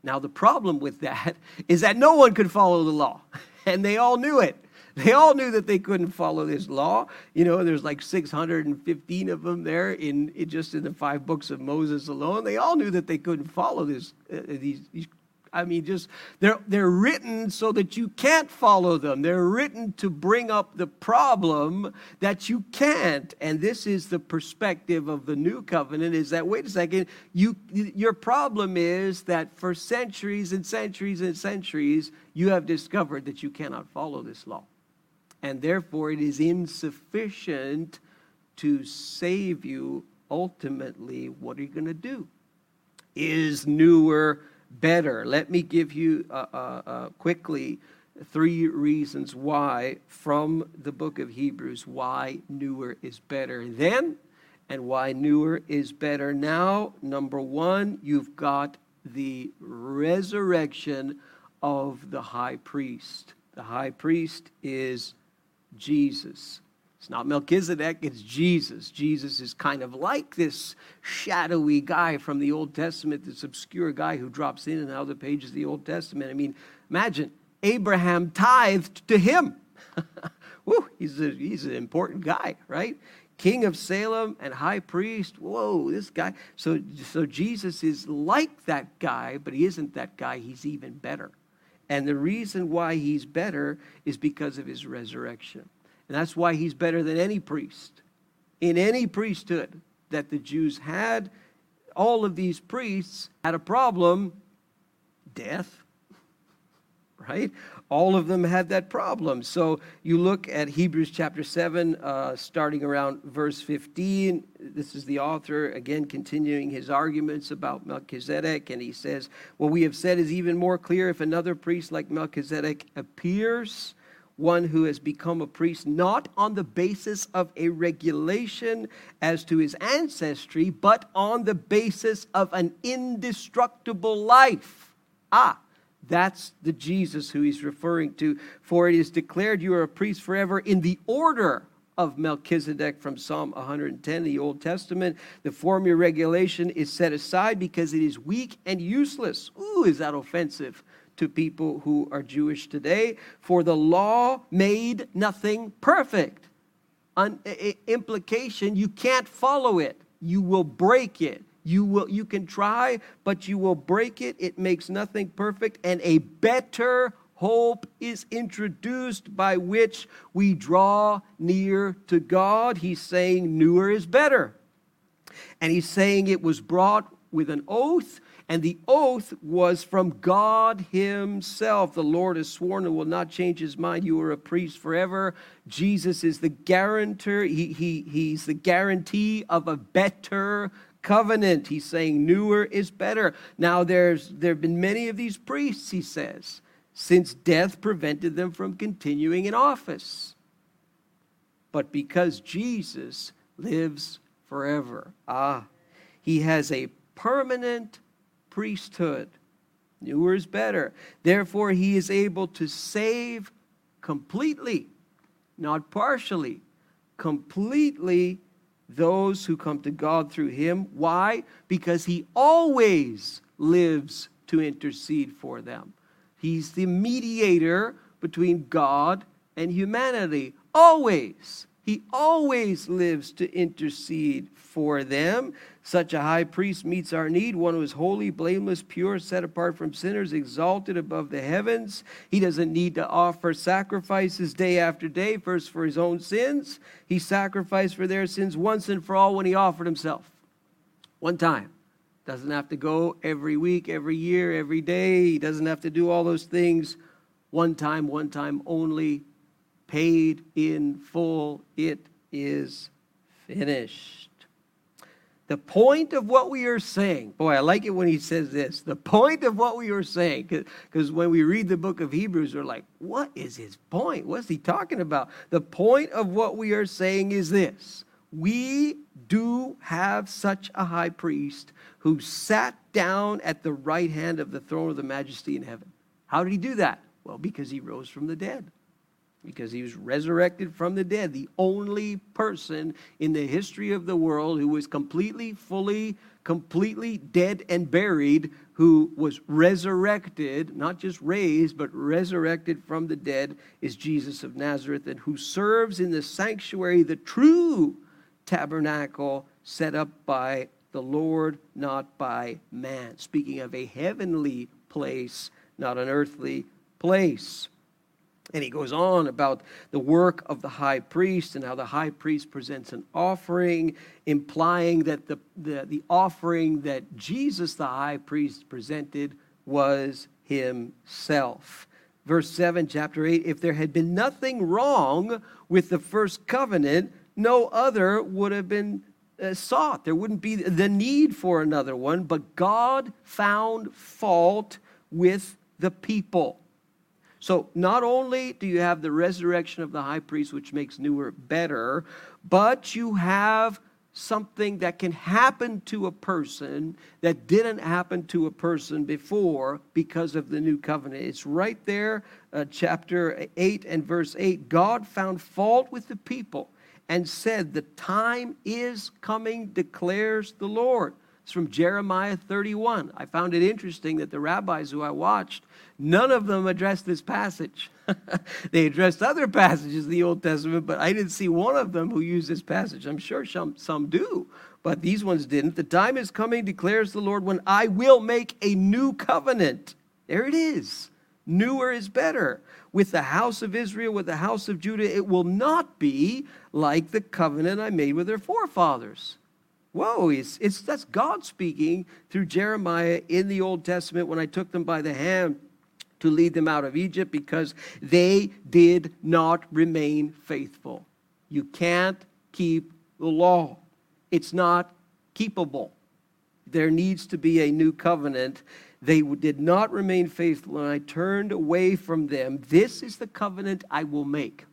Now, the problem with that is that no one could follow the law, and they all knew it. They all knew that they couldn't follow this law. You know, there's like 615 of them there in the 5 books of Moses alone. They all knew that they couldn't follow this. They're written so that you can't follow them. They're written to bring up the problem that you can't. And this is the perspective of the new covenant, is that, wait a second, your problem is that for centuries and centuries and centuries, you have discovered that you cannot follow this law. And therefore, it is insufficient to save you. Ultimately, what are you going to do? Is newer better? Let me give you quickly 3 reasons why, from the book of Hebrews, why newer is better then and why newer is better now. Number 1, you've got the resurrection of the high priest. The high priest is Jesus. It's not Melchizedek, it's Jesus. Jesus is kind of like this shadowy guy from the Old Testament, this obscure guy who drops in and out of the pages of the Old Testament. I mean, imagine, Abraham tithed to him. Woo, he's an important guy, right? King of Salem and high priest. Whoa, this guy. So Jesus is like that guy, but he isn't that guy. He's even better. And the reason why he's better is because of his resurrection. And that's why he's better than any priest in any priesthood that the Jews had. All of these priests had a problem: death, right? All of them had that problem. So you look at Hebrews chapter 7, starting around verse 15. This is the author, again, continuing his arguments about Melchizedek. And he says, what we have said is even more clear. If another priest like Melchizedek appears, one who has become a priest not on the basis of a regulation as to his ancestry, but on the basis of an indestructible life. That's the Jesus who he's referring to. For it is declared you are a priest forever in the order of Melchizedek from Psalm 110, the Old Testament. The former regulation is set aside because it is weak and useless. Ooh, is that offensive to people who are Jewish today? For the law made nothing perfect. Implication, you can't follow it. You will break it. You can try, but you will break it. It makes nothing perfect. And a better hope is introduced, by which we draw near to God. He's saying newer is better. And he's saying it was brought with an oath, and the oath was from God himself. The Lord has sworn and will not change his mind. You are a priest forever. Jesus is the guarantor. He's the guarantee of a better covenant. He's saying newer is better. Now, there have been many of these priests, he says, since death prevented them from continuing in office. But because Jesus lives forever, he has a permanent priesthood. Newer is better. Therefore, he is able to save completely, not partially, completely, those who come to God through him. Why? Because he always lives to intercede for them. He's the mediator between God and humanity. Always. He always lives to intercede for them. Such a high priest meets our need, one who is holy, blameless, pure, set apart from sinners, exalted above the heavens. He doesn't need to offer sacrifices day after day, first for his own sins. He sacrificed for their sins once and for all when he offered himself. One time. Doesn't have to go every week, every year, every day. He doesn't have to do all those things. One time only. Paid in full, it is finished. The point of what we are saying, boy, I like it when he says this, the point of what we are saying, because when we read the book of Hebrews, we're like, what is his point? What's he talking about? The point of what we are saying is this: we do have such a high priest who sat down at the right hand of the throne of the majesty in heaven. How did he do that? Well, because he rose from the dead. because he was resurrected from the dead, the only person in the history of the world who was completely, fully, completely dead and buried, who was resurrected, not just raised, but resurrected from the dead, is Jesus of Nazareth, and who serves in the sanctuary, the true tabernacle set up by the Lord, not by man. Speaking of a heavenly place, not an earthly place. And he goes on about the work of the high priest and how the high priest presents an offering, implying that the offering that Jesus, the high priest, presented was himself. Verse 7, chapter 8, if there had been nothing wrong with the first covenant, no other would have been sought. There wouldn't be the need for another one, but God found fault with the people. So not only do you have the resurrection of the high priest, which makes newer better, but you have something that can happen to a person that didn't happen to a person before because of the new covenant. It's right there, chapter 8 and verse 8. God found fault with the people and said, "The time is coming, declares the Lord." It's from Jeremiah 31. I found it interesting that the rabbis who I watched, none of them addressed this passage. They addressed other passages in the Old Testament, but I didn't see one of them who used this passage. I'm sure some do, but these ones didn't. The time is coming, declares the Lord, when I will make a new covenant. There it is. Newer is better. With the house of Israel, with the house of Judah, it will not be like the covenant I made with their forefathers. Whoa, that's God speaking through Jeremiah in the Old Testament, when I took them by the hand to lead them out of Egypt because they did not remain faithful. You can't keep the law. It's not keepable. There needs to be a new covenant. They did not remain faithful, and I turned away from them. This is the covenant I will make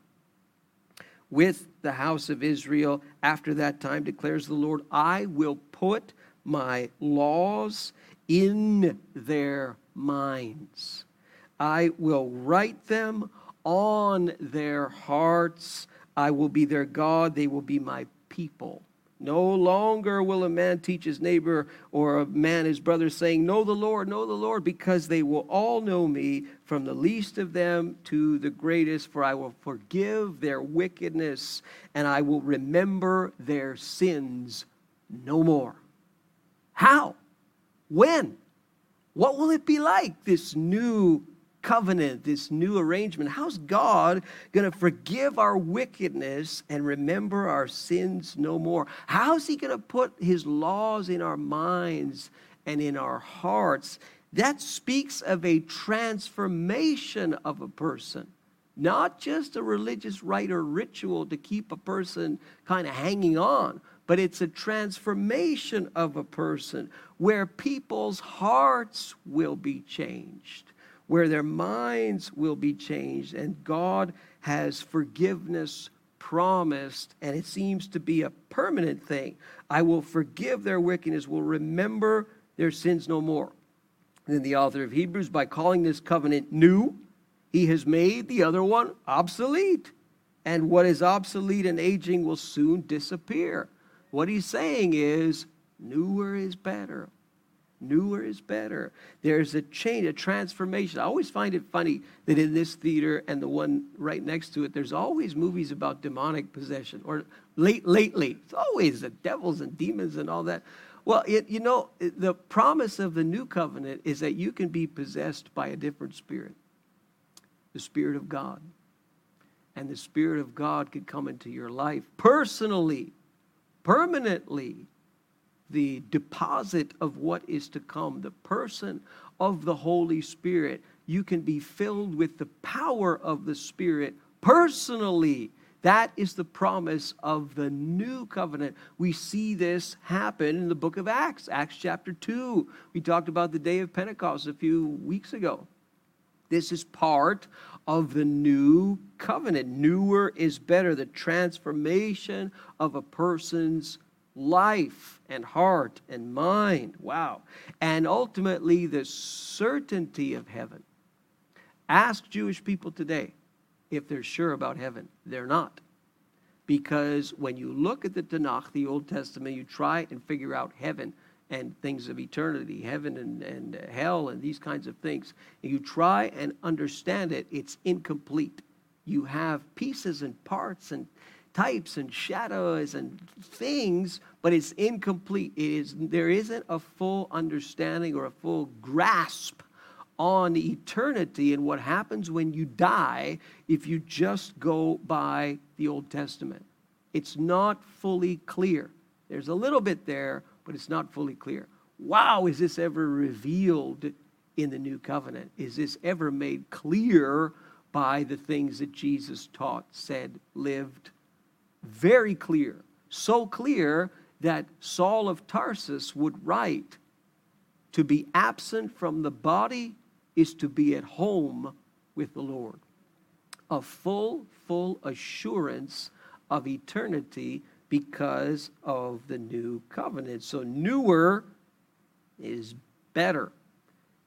with the house of Israel after that time, declares the Lord. I will put my laws in their minds. I will write them on their hearts. I will be their God. They will be my people. No longer will a man teach his neighbor or a man his brother, saying, know the Lord, because they will all know me, from the least of them to the greatest, for I will forgive their wickedness and I will remember their sins no more. How? When? What will it be like, this new covenant, this new arrangement? How's God going to forgive our wickedness and remember our sins no more? How's he going to put his laws in our minds and in our hearts? That speaks of a transformation of a person, not just a religious rite or ritual to keep a person kind of hanging on, but it's a transformation of a person where people's hearts will be changed, where their minds will be changed, and God has forgiveness promised, and it seems to be a permanent thing. I will forgive their wickedness, will remember their sins no more. And then the author of Hebrews, by calling this covenant new, he has made the other one obsolete, and what is obsolete and aging will soon disappear. What he's saying is, newer is better. Newer is better. There's a change, a transformation. I always find it funny that in this theater and the one right next to it, there's always movies about demonic possession, or lately. It's always the devils and demons and all that. Well, the promise of the new covenant is that you can be possessed by a different spirit, the Spirit of God. And the Spirit of God could come into your life personally, permanently. The deposit of what is to come, the person of the Holy Spirit. You can be filled with the power of the Spirit personally. That is the promise of the new covenant. We see this happen in the book of Acts, Acts chapter 2. We talked about the day of Pentecost a few weeks ago. This is part of the new covenant. Newer is better, the transformation of a person's life and heart and mind. Wow. And ultimately, the certainty of heaven. Ask Jewish people today, if they're sure about heaven. They're not. Because when you look at the Tanakh, the Old Testament, you try and figure out heaven and things of eternity, heaven and hell and these kinds of things. And you try and understand it, it's incomplete. You have pieces and parts and types and shadows and things, but it's incomplete. There isn't a full understanding or a full grasp on eternity and what happens when you die if you just go by the Old Testament. It's not fully clear. There's a little bit there, but it's not fully clear. Wow, is this ever revealed in the New Covenant? Is this ever made clear by the things that Jesus taught, said, lived? Very clear. So clear that Saul of Tarsus would write, to be absent from the body is to be at home with the Lord. A full assurance of eternity because of the new covenant. So newer is better.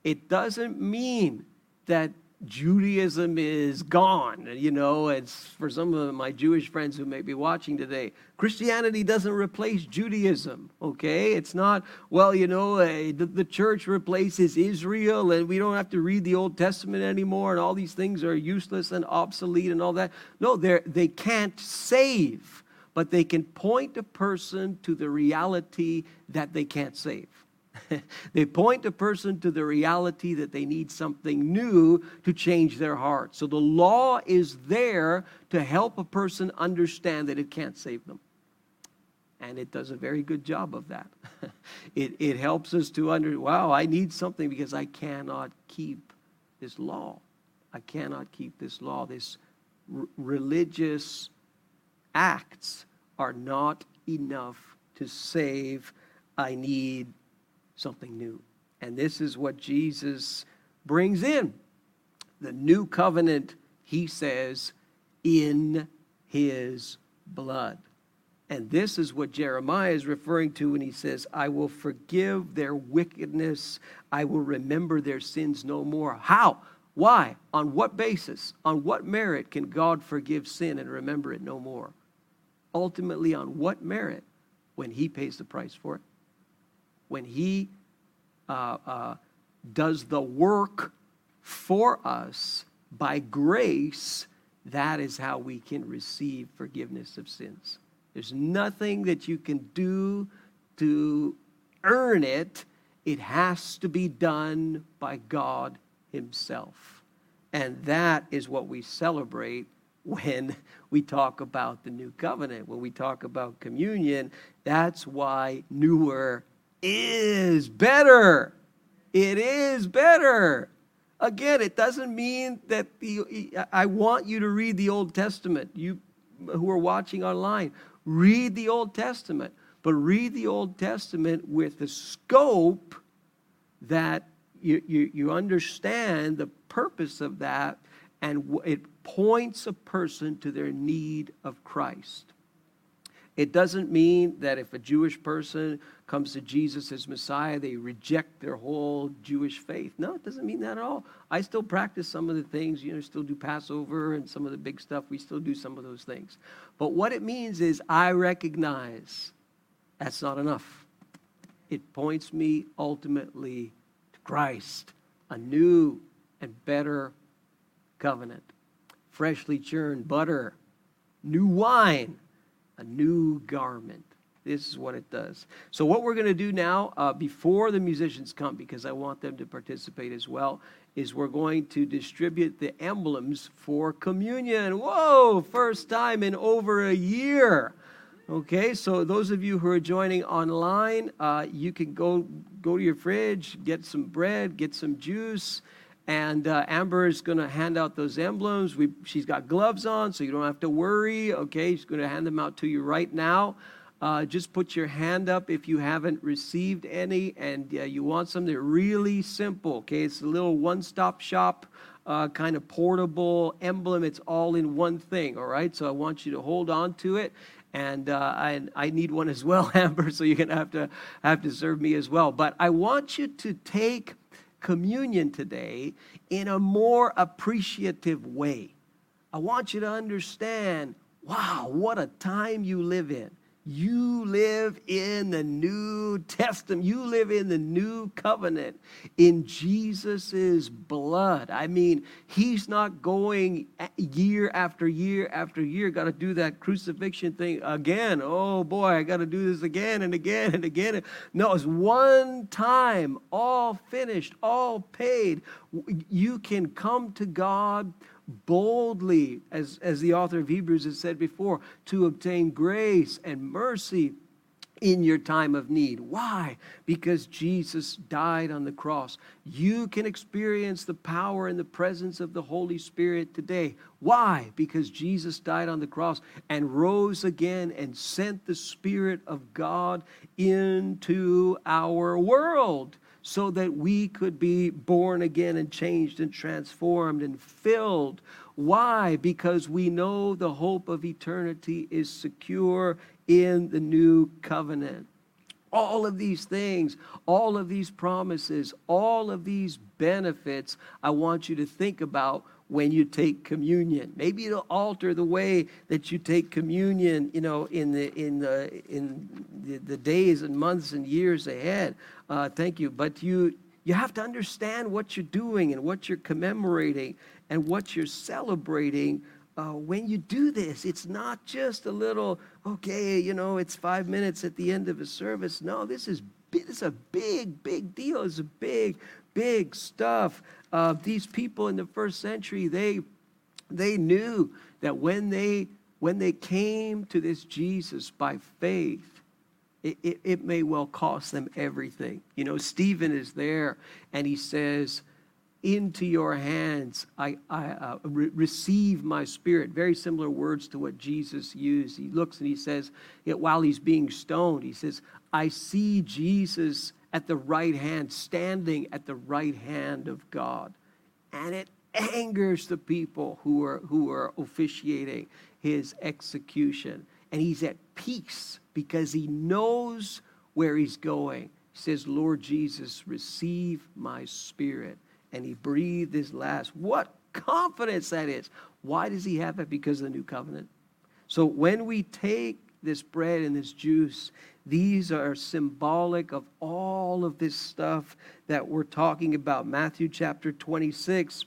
It doesn't mean that Judaism is gone. You know, it's for some of my Jewish friends who may be watching today, Christianity doesn't replace Judaism, okay? It's not, well, you know, the church replaces Israel and we don't have to read the Old Testament anymore and all these things are useless and obsolete and all that. No, they can't save, but they can point a person to the reality that they can't save. They point a person to the reality that they need something new to change their heart. So the law is there to help a person understand that it can't save them. And it does a very good job of that. It helps us to understand, wow, I need something because I cannot keep this law. I cannot keep this law. This religious acts are not enough to save. I need something new. And this is what Jesus brings in. The new covenant, he says, in his blood. And this is what Jeremiah is referring to when he says, I will forgive their wickedness. I will remember their sins no more. How? Why? On what basis? On what merit can God forgive sin and remember it no more? Ultimately, on what merit? When he pays the price for it. When he does the work for us by grace, that is how we can receive forgiveness of sins. There's nothing that you can do to earn it. It has to be done by God himself. And that is what we celebrate when we talk about the new covenant, when we talk about communion. That's why newer is better. It is better. Again, it doesn't mean that I want you to read the Old Testament. You who are watching online, read the Old Testament. But read the Old Testament with the scope that you understand the purpose of that, and it points a person to their need of Christ. It doesn't mean that if a Jewish person comes to Jesus as Messiah, they reject their whole Jewish faith. No, it doesn't mean that at all. I still practice some of the things, you know, still do Passover and some of the big stuff. We still do some of those things. But what it means is I recognize that's not enough. It points me ultimately to Christ, a new and better covenant, freshly churned butter, new wine, a new garment. This is what it does. So what we're going to do now, before the musicians come, because I want them to participate as well, is we're going to distribute the emblems for communion. Whoa, first time in over a year. Okay, so those of you who are joining online, you can go to your fridge, get some bread, get some juice. And Amber is going to hand out those emblems. She's got gloves on, so you don't have to worry. Okay, she's going to hand them out to you right now. Just put your hand up if you haven't received any and you want some. They're really simple. Okay, it's a little one-stop shop kind of portable emblem. It's all in one thing, all right? So I want you to hold on to it. And I need one as well, Amber, so you're going to have to serve me as well. But I want you to take communion today in a more appreciative way. I want you to understand, wow, what a time you live in. You live in the New Testament. You live in the New Covenant in Jesus' blood. I mean, he's not going year after year after year, got to do that crucifixion thing again. Oh, boy, I got to do this again and again and again. No, it's one time, all finished, all paid. You can come to God boldly, as the author of Hebrews has said before, to obtain grace and mercy in your time of need. Why? Because Jesus died on the cross. You can experience the power and the presence of the Holy Spirit today. Why? Because Jesus died on the cross and rose again and sent the Spirit of God into our world, so that we could be born again and changed and transformed and filled. Why? Because we know the hope of eternity is secure in the new covenant. All of these things, all of these promises, all of these benefits, I want you to think about when you take communion. Maybe it'll alter the way that you take communion, you know, in the days and months and years ahead. Thank you. But you have to understand what you're doing and what you're commemorating and what you're celebrating when you do this. It's not just a little, okay, you know, it's 5 minutes at the end of a service. No, this is a big, big deal. It's a big, big stuff. These people in the first century, they knew that when they came to this Jesus by faith, it may well cost them everything. You know, Stephen is there and he says, "Into your hands I receive my spirit." Very similar words to what Jesus used. He looks and he says, while he's being stoned, he says, "I see Jesus at the right hand, standing at the right hand of God." And it angers the people who are officiating his execution. And he's at peace because he knows where he's going. He says, "Lord Jesus, receive my spirit." And he breathed his last. What confidence that is. Why does he have it? Because of the new covenant. So when we take this bread and this juice, these are symbolic of all of this stuff that we're talking about. Matthew chapter 26,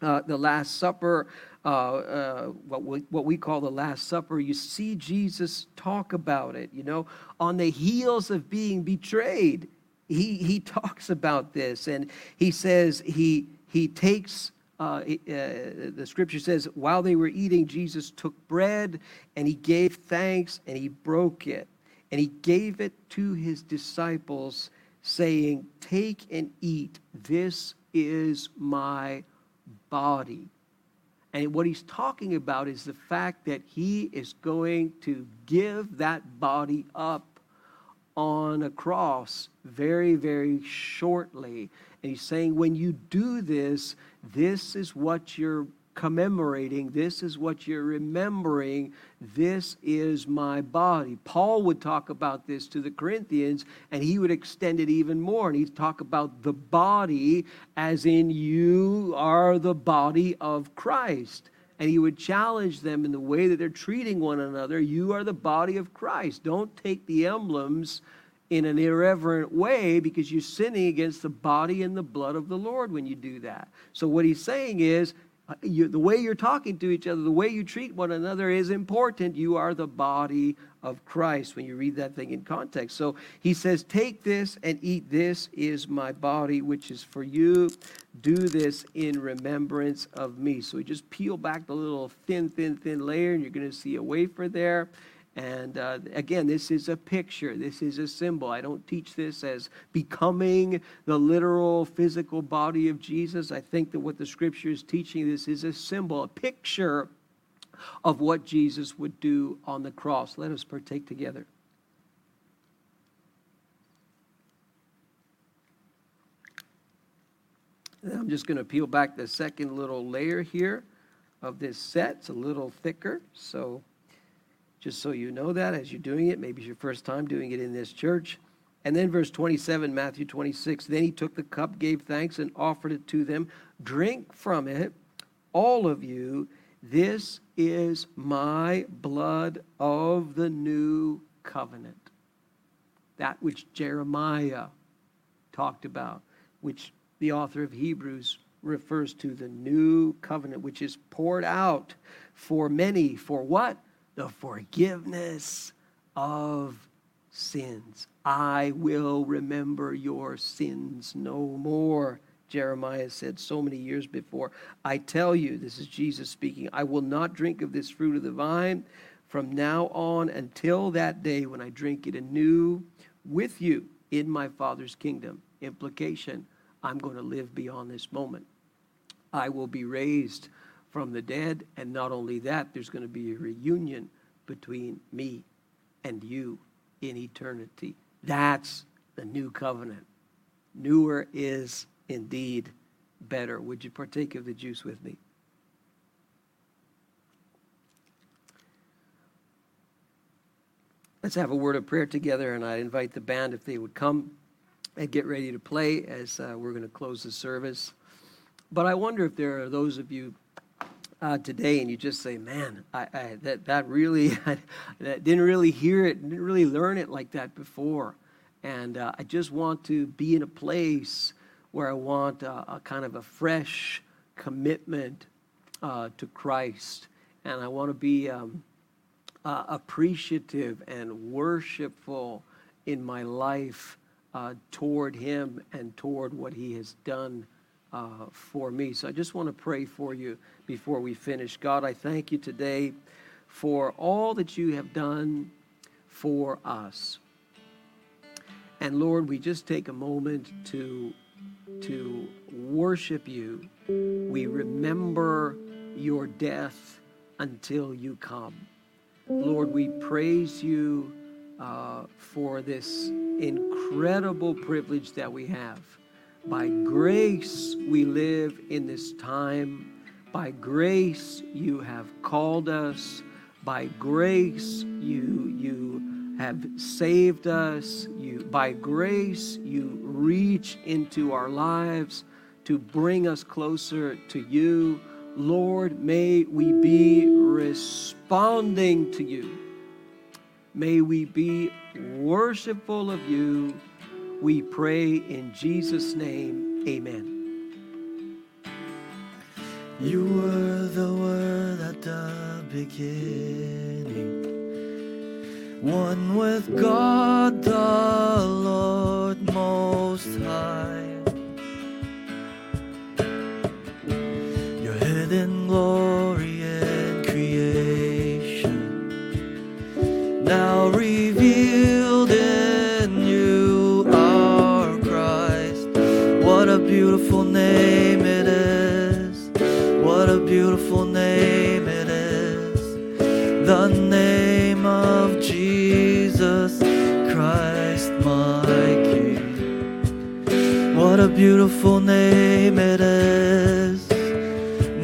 the Last Supper, what we call the Last Supper. You see Jesus talk about it, you know, on the heels of being betrayed. He talks about this, and he says he takes. The scripture says, while they were eating, Jesus took bread and he gave thanks and he broke it. And he gave it to his disciples, saying, "Take and eat. This is my body." And what he's talking about is the fact that he is going to give that body up on a cross very, very shortly. And he's saying, when you do this, this is what you're commemorating. This is what you're remembering. This is my body. Paul would talk about this to the Corinthians, and he would extend it even more. And he'd talk about the body as in you are the body of Christ. And he would challenge them in the way that they're treating one another. You are the body of Christ. Don't take the emblems in an irreverent way, because you're sinning against the body and the blood of the Lord when you do that. So what he's saying is, the way you're talking to each other, the way you treat one another is important. You are the body of Christ when you read that thing in context. So he says, "Take this and eat. This is my body, which is for you. Do this in remembrance of me." So we just peel back the little thin layer, and you're going to see a wafer there. And again, this is a picture. This is a symbol. I don't teach this as becoming the literal physical body of Jesus. I think that what the scripture is teaching, this is a symbol, a picture of what Jesus would do on the cross. Let us partake together. And I'm just going to peel back the second little layer here of this set. It's a little thicker, so just so you know that as you're doing it, maybe it's your first time doing it in this church. And then verse 27, Matthew 26, "Then he took the cup, gave thanks, and offered it to them. 'Drink from it, all of you. this is my blood of the new covenant. That which Jeremiah talked about, which the author of Hebrews refers to, the new covenant, which is poured out for many, for what? The forgiveness of sins. I will remember your sins no more, Jeremiah said so many years before. I tell you, this is Jesus speaking, I will not drink of this fruit of the vine from now on until that day when I drink it anew with you in my Father's kingdom. Implication, I'm going to live beyond this moment. I will be raised from the dead, and not only that, there's going to be a reunion between me and you in eternity. That's the new covenant. Newer is indeed better. Would you partake of the juice with me? Let's have a word of prayer together, and I invite the band if they would come and get ready to play as we're going to close the service. But I wonder if there are those of you today and you just say, man, I didn't really hear it, didn't really learn it like that before. And I just want to be in a place where I want a kind of a fresh commitment to Christ. And I want to be appreciative and worshipful in my life toward him and toward what he has done for me. So I just want to pray for you before we finish. God, I thank you today for all that you have done for us. And Lord, we just take a moment to worship you. We remember your death until you come. Lord, we praise you for this incredible privilege that we have. By grace we live in this time. By grace you have called us. By grace you have saved us. By grace you reach into our lives to bring us closer to you. Lord, may we be responding to you. May we be worshipful of you. We pray in Jesus' name. Amen. You were the Word at the beginning, one with God the Lord Most High. In glory and creation, now revealed in you are Christ. What a beautiful name it is. What a beautiful name it is. The name of Jesus Christ, my King. What a beautiful name it is.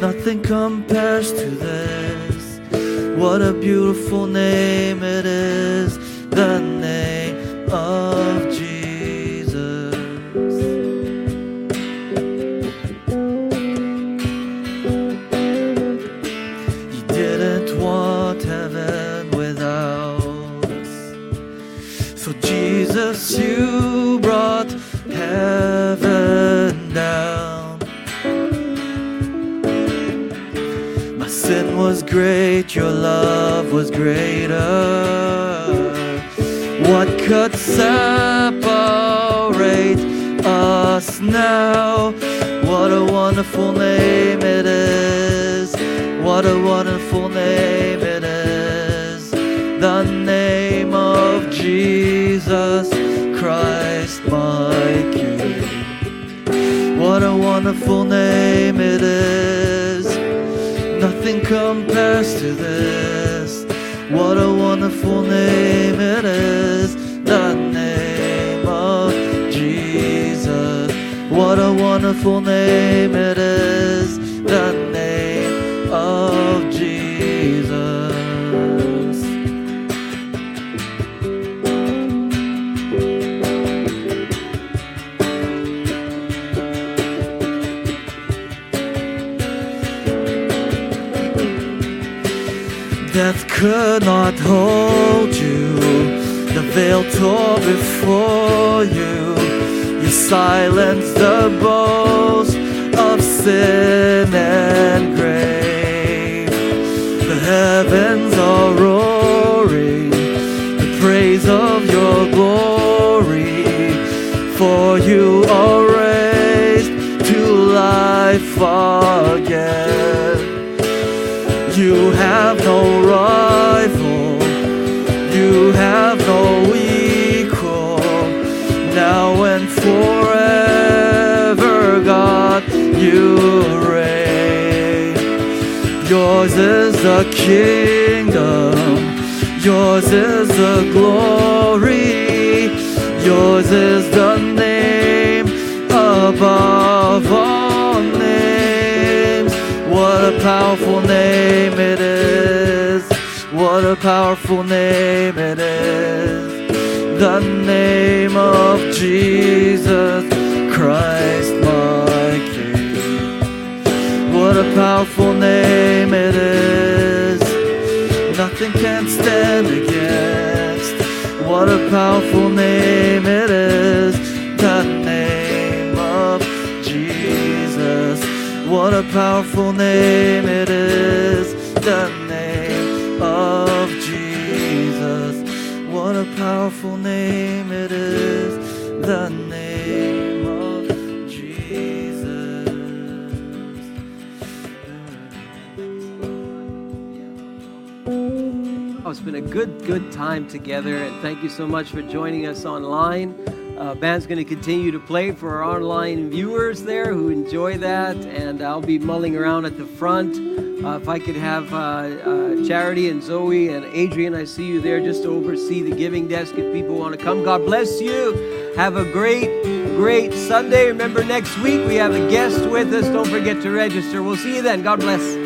Nothing compares to this. What a beautiful name it is, the name of Jesus. He didn't want heaven without us. So Jesus, you brought heaven down. Sin was great, your love was greater. What could separate us now? What a wonderful name it is. What a wonderful name it is. The name of Jesus Christ, my King. What a wonderful name it is. Nothing compares to this. What a wonderful name it is, the name of Jesus. What a wonderful name it is, the name of Jesus. death could not hold you. The veil tore before you. You silenced the bows of sin and grave. The heavens are roaring, the praise of your glory. For you are raised to life again. You have no rival, you have no equal, now and forever, God, you reign. Yours is the kingdom, yours is the glory, yours is the name above all names. What a powerful name it is. What a powerful name it is. The name of Jesus Christ my King. What a powerful name it is. Nothing can stand against. What a powerful name it is. The name of Jesus. What a powerful name it is. The name of Jesus. What a powerful name it is. The name of Jesus. Oh, it's been a good time together, and thank you so much for joining us online. Band's going to continue to play for our online viewers there who enjoy that, and I'll be mulling around at the front. If I could have Charity and Zoe and Adrian, I see you there, just to oversee the giving desk if people want to come. God bless you. Have a great Sunday. Remember, next week we have a guest with us. Don't forget to register. We'll see you then. God bless.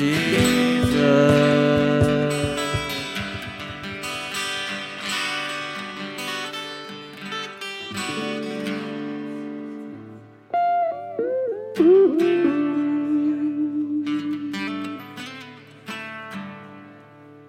Jesus. Ooh.